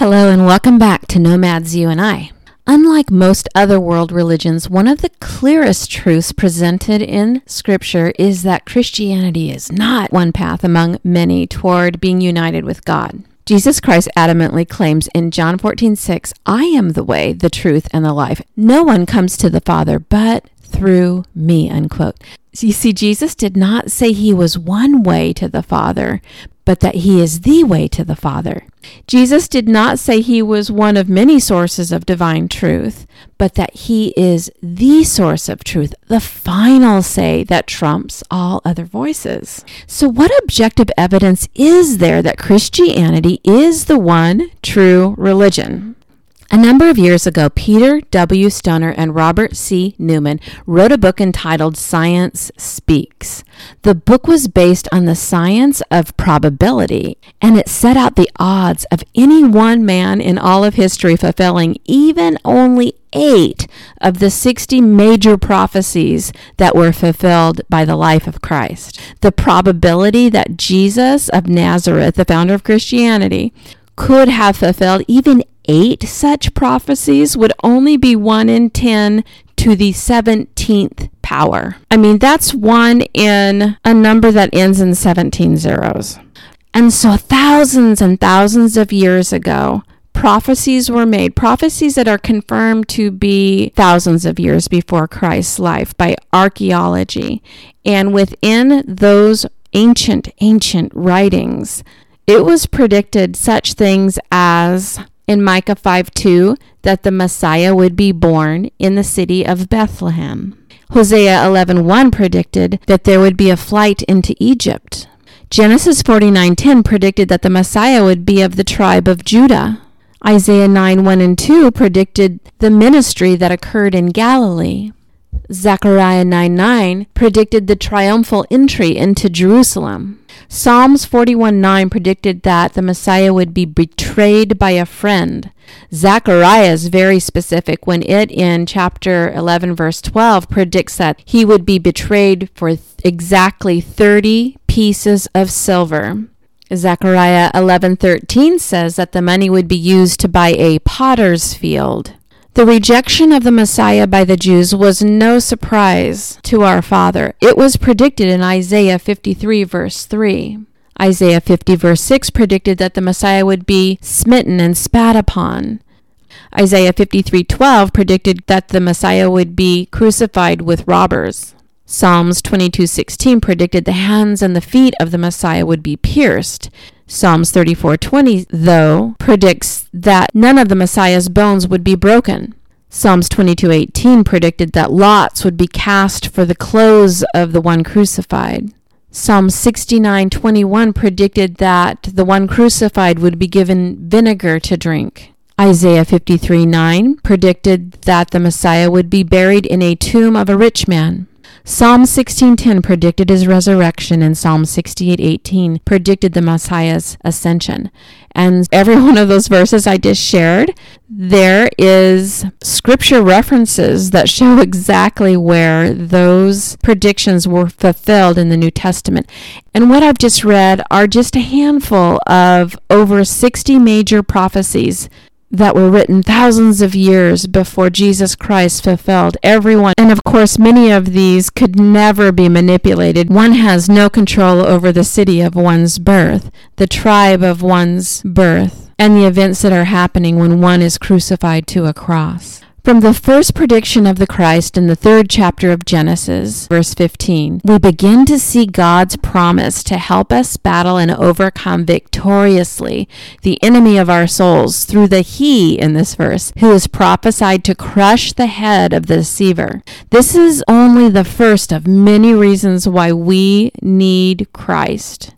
Hello and welcome back to Nomads You and I. Unlike most other world religions, one of the clearest truths presented in Scripture is that Christianity is not one path among many toward being united with God. Jesus Christ adamantly claims in John 14:6, "I am the way, the truth, and the life. No one comes to the Father but through me," unquote. You see, Jesus did not say he was one way to the Father, but that he is the way to the Father. Jesus did not say he was one of many sources of divine truth, but that he is the source of truth, the final say that trumps all other voices. So what objective evidence is there that Christianity is the one true religion? A number of years ago, Peter W. Stoner and Robert C. Newman wrote a book entitled Science Speaks. The book was based on the science of probability, and it set out the odds of any one man in all of history fulfilling even only 8 of the 60 major prophecies that were fulfilled by the life of Christ. The probability that Jesus of Nazareth, the founder of Christianity, could have fulfilled even 8 such prophecies would only be 1 in 10 to the 17th power. I mean, that's 1 in a number that ends in 17 zeros. And so thousands and thousands of years ago, prophecies were made, prophecies that are confirmed to be thousands of years before Christ's life by archaeology. And within those ancient writings, it was predicted such things as, in Micah 5:2, that the Messiah would be born in the city of Bethlehem. Hosea 11:1 predicted that there would be a flight into Egypt. Genesis 49:10 predicted that the Messiah would be of the tribe of Judah. Isaiah 9:1 and 2 predicted the ministry that occurred in Galilee. Zechariah 9:9 predicted the triumphal entry into Jerusalem. Psalms 41:9 predicted that the Messiah would be betrayed by a friend. Zechariah is very specific when it, in chapter 11, verse 12, predicts that he would be betrayed for exactly 30 pieces of silver. Zechariah 11:13 says that the money would be used to buy a potter's field. The rejection of the Messiah by the Jews was no surprise to our Father. It was predicted in Isaiah 53, verse 3. Isaiah 50, verse 6 predicted that the Messiah would be smitten and spat upon. Isaiah 53:12 predicted that the Messiah would be crucified with robbers. Psalms 22:16 predicted the hands and the feet of the Messiah would be pierced. Psalms 34:20, though, predicts that none of the Messiah's bones would be broken. Psalms 22:18 predicted that lots would be cast for the clothes of the one crucified. Psalm 69:21 predicted that the one crucified would be given vinegar to drink. Isaiah 53:9 predicted that the Messiah would be buried in a tomb of a rich man. Psalm 16:10 predicted his resurrection, and Psalm 68:18 predicted the Messiah's ascension. And every one of those verses I just shared, there is scripture references that show exactly where those predictions were fulfilled in the New Testament. And what I've just read are just a handful of over 60 major prophecies that were written thousands of years before Jesus Christ fulfilled every one. And of course, many of these could never be manipulated. One has no control over the city of one's birth, the tribe of one's birth, and the events that are happening when one is crucified to a cross. From the first prediction of the Christ in the 3rd chapter of Genesis, verse 15, we begin to see God's promise to help us battle and overcome victoriously the enemy of our souls through the He in this verse, who is prophesied to crush the head of the deceiver. This is only the first of many reasons why we need Christ.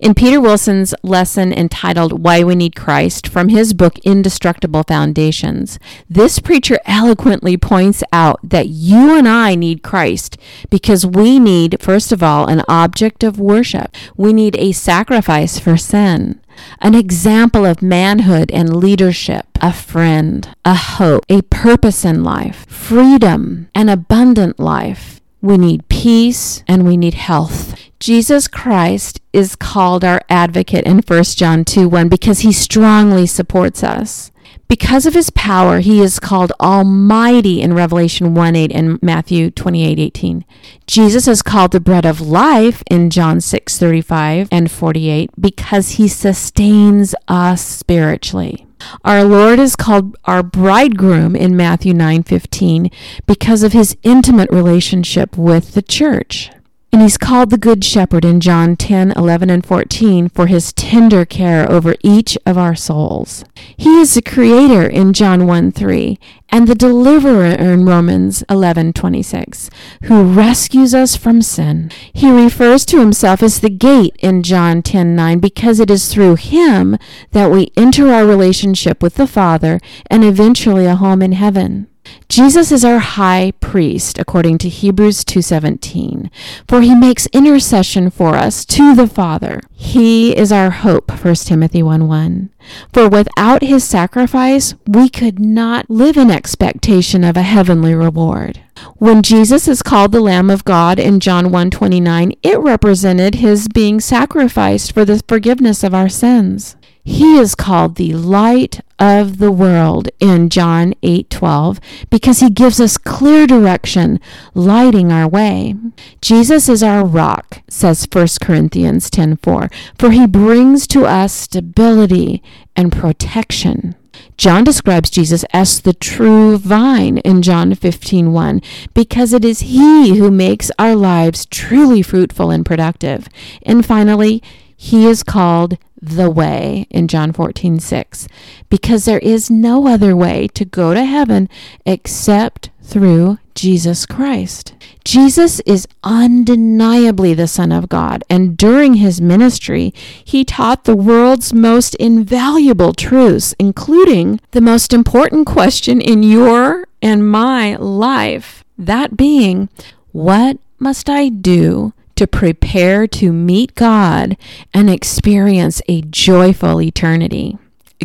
In Peter Wilson's lesson entitled Why We Need Christ from his book Indestructible Foundations, this preacher eloquently points out that you and I need Christ because we need, first of all, an object of worship. We need a sacrifice for sin, an example of manhood and leadership, a friend, a hope, a purpose in life, freedom, an abundant life. We need peace and we need health. Jesus Christ is called our advocate in 1 John 2:1 because he strongly supports us. Because of his power, he is called Almighty in Revelation 1:8 and Matthew 28:18. Jesus is called the bread of life in John 6:35 and 48 because he sustains us spiritually. Our Lord is called our bridegroom in Matthew 9:15 because of his intimate relationship with the church. And he's called the Good Shepherd in John 10:11 and 14 for his tender care over each of our souls. He is the Creator in John 1:3 and the Deliverer in Romans 11:26, who rescues us from sin. He refers to himself as the gate in John 10:9 because it is through him that we enter our relationship with the Father and eventually a home in heaven. Jesus is our high priest, according to Hebrews 2:17, for he makes intercession for us to the Father. He is our hope, 1 Timothy 1:1. For without his sacrifice, we could not live in expectation of a heavenly reward. When Jesus is called the Lamb of God in John 1:29, it represented his being sacrificed for the forgiveness of our sins. He is called the light of the world in John 8:12 because he gives us clear direction, lighting our way. Jesus is our rock, says 1 Corinthians 10:4, for he brings to us stability and protection. John describes Jesus as the true vine in John 15:1 because it is he who makes our lives truly fruitful and productive. And finally, he is called the way in John 14:6 because there is no other way to go to heaven except through Jesus Christ. Jesus is undeniably the Son of God, and during his ministry, he taught the world's most invaluable truths, including the most important question in your and my life, that being, what must I do to prepare to meet God and experience a joyful eternity?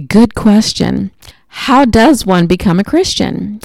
Good question. How does one become a Christian?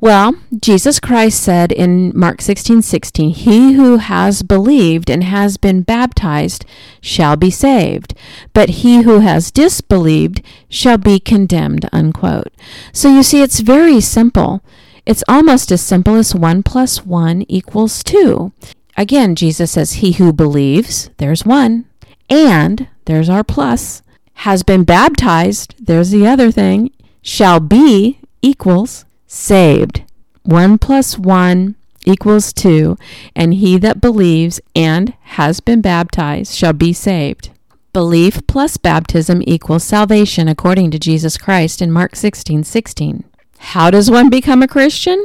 Well, Jesus Christ said in Mark 16:16, "He who has believed and has been baptized shall be saved, but he who has disbelieved shall be condemned," unquote. So you see, it's very simple. It's almost as simple as 1 + 1 = 2. Again, Jesus says, he who believes, there's one, and there's our plus, has been baptized, there's the other thing, shall be equals saved. 1 + 1 = 2, and he that believes and has been baptized shall be saved. Belief plus baptism equals salvation, according to Jesus Christ in Mark 16:16. How does one become a Christian?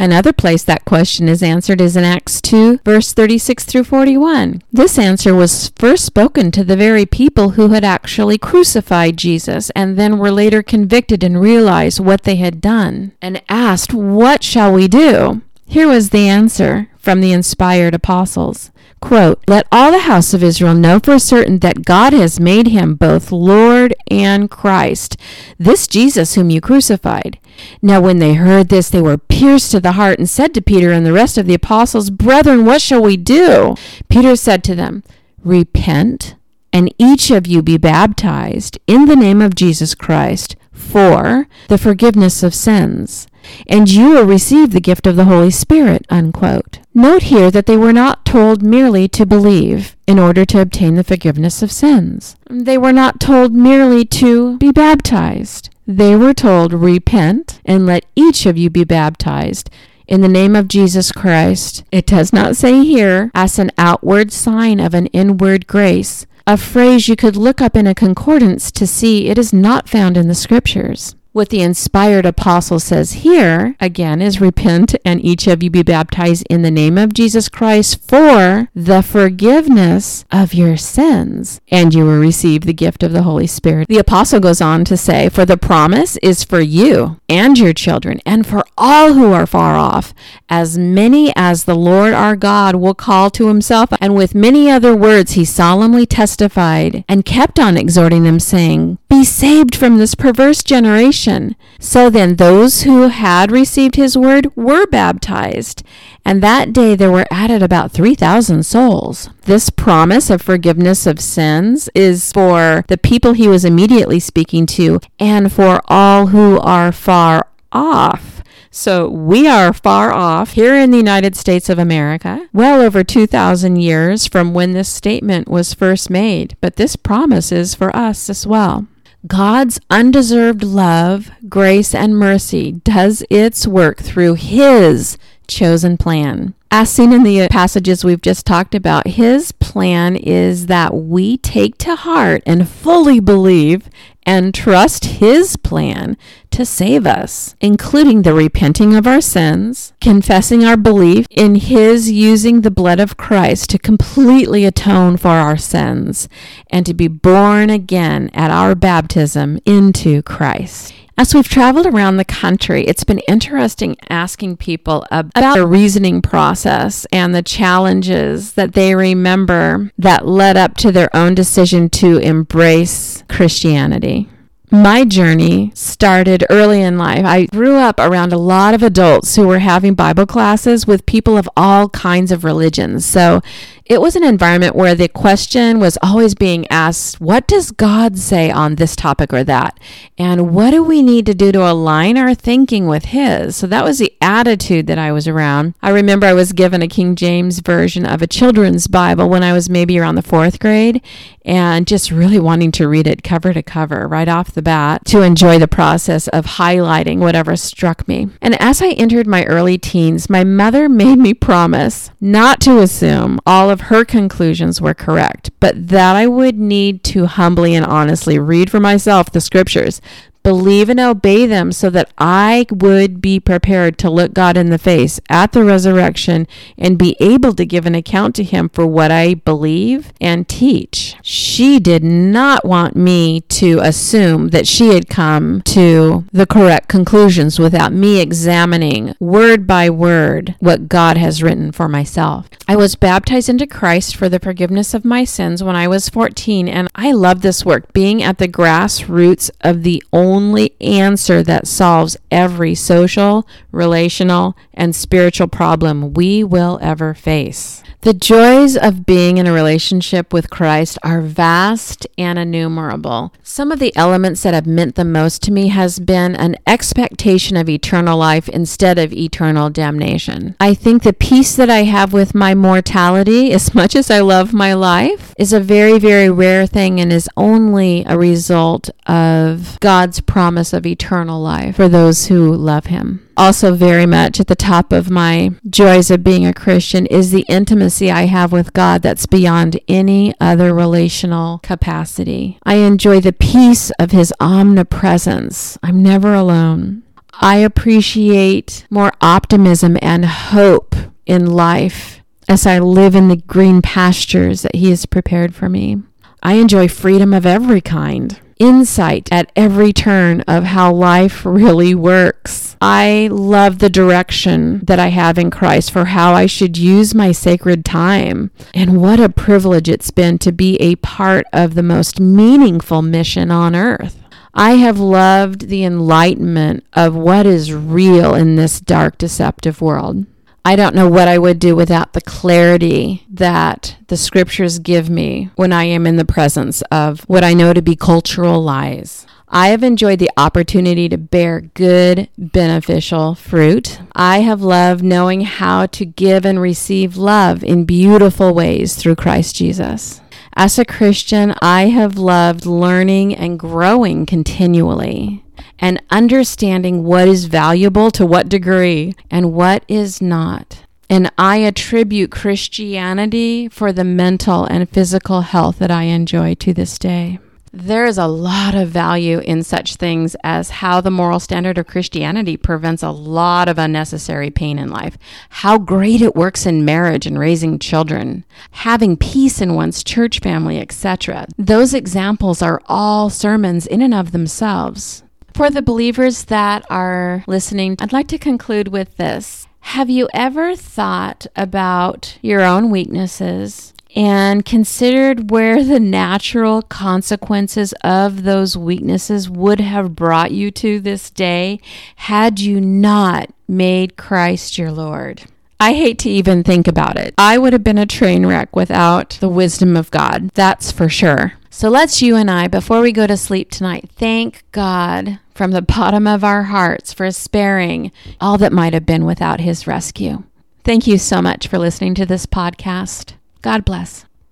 Another place that question is answered is in Acts 2, verse 36 through 41. This answer was first spoken to the very people who had actually crucified Jesus and then were later convicted and realized what they had done and asked, "What shall we do?" Here was the answer from the inspired apostles. Quote, "Let all the house of Israel know for certain that God has made him both Lord and Christ, this Jesus whom you crucified." Now when they heard this, they were pierced to the heart and said to Peter and the rest of the apostles, "Brethren, what shall we do?" Peter said to them, "Repent, and each of you be baptized in the name of Jesus Christ for the forgiveness of sins, and you will receive the gift of the Holy Spirit," unquote. Note here that they were not told merely to believe in order to obtain the forgiveness of sins. They were not told merely to be baptized. They were told, "Repent, and let each of you be baptized in the name of Jesus Christ." It does not say here, as an outward sign of an inward grace, a phrase you could look up in a concordance to see it is not found in the scriptures. What the inspired apostle says here, again, is repent and each of you be baptized in the name of Jesus Christ for the forgiveness of your sins, and you will receive the gift of the Holy Spirit. The apostle goes on to say, "For the promise is for you and your children and for all who are far off, as many as the Lord our God will call to himself." And with many other words, he solemnly testified and kept on exhorting them, saying, be saved from this perverse generation. So then those who had received his word were baptized, and that day there were added about 3,000 souls. This promise of forgiveness of sins is for the people he was immediately speaking to and for all who are far off. So we are far off here in the United States of America, well over 2,000 years from when this statement was first made. But this promise is for us as well. God's undeserved love, grace, and mercy does its work through his chosen plan. As seen in the passages we've just talked about, his plan is that we take to heart and fully believe and trust his plan to save us, including the repenting of our sins, confessing our belief in his using the blood of Christ to completely atone for our sins, and to be born again at our baptism into Christ. As we've traveled around the country, it's been interesting asking people about their reasoning process and the challenges that they remember that led up to their own decision to embrace Christianity. My journey started early in life. I grew up around a lot of adults who were having Bible classes with people of all kinds of religions. So it was an environment where the question was always being asked, what does God say on this topic or that? And what do we need to do to align our thinking with his? So that was the attitude that I was around. I remember I was given a King James version of a children's Bible when I was maybe around the 4th grade, and just really wanting to read it cover to cover right off the bat to enjoy the process of highlighting whatever struck me. And as I entered my early teens, my mother made me promise not to assume all of her conclusions were correct, but that I would need to humbly and honestly read for myself the scriptures, believe and obey them, so that I would be prepared to look God in the face at the resurrection and be able to give an account to him for what I believe and teach. She did not want me to assume that she had come to the correct conclusions without me examining word by word what God has written for myself. I was baptized into Christ for the forgiveness of my sins when I was 14, and I love this work, being at the grassroots of the only answer that solves every social, relational, and spiritual problem we will ever face. The joys of being in a relationship with Christ are vast and innumerable. Some of the elements that have meant the most to me has been an expectation of eternal life instead of eternal damnation. I think the peace that I have with my mortality, as much as I love my life, is a very, very rare thing and is only a result of God's promise of eternal life for those who love him. Also, very much at the top of my joys of being a Christian is the intimacy I have with God that's beyond any other relational capacity. I enjoy the peace of his omnipresence. I'm never alone. I appreciate more optimism and hope in life as I live in the green pastures that he has prepared for me. I enjoy freedom of every kind. Insight at every turn of how life really works. I love the direction that I have in Christ for how I should use my sacred time. And what a privilege it's been to be a part of the most meaningful mission on earth. I have loved the enlightenment of what is real in this dark, deceptive world. I don't know what I would do without the clarity that the scriptures give me when I am in the presence of what I know to be cultural lies. I have enjoyed the opportunity to bear good, beneficial fruit. I have loved knowing how to give and receive love in beautiful ways through Christ Jesus. As a Christian, I have loved learning and growing continually, and understanding what is valuable to what degree and what is not. And I attribute Christianity for the mental and physical health that I enjoy to this day. There is a lot of value in such things as how the moral standard of Christianity prevents a lot of unnecessary pain in life, how great it works in marriage and raising children, having peace in one's church family, etc. Those examples are all sermons in and of themselves. For the believers that are listening, I'd like to conclude with this. Have you ever thought about your own weaknesses and considered where the natural consequences of those weaknesses would have brought you to this day had you not made Christ your Lord. I hate to even think about it. I would have been a train wreck without the wisdom of God. That's for sure. So let's you and I, before we go to sleep tonight, thank God from the bottom of our hearts for sparing all that might have been without his rescue. Thank you so much for listening to this podcast. God bless.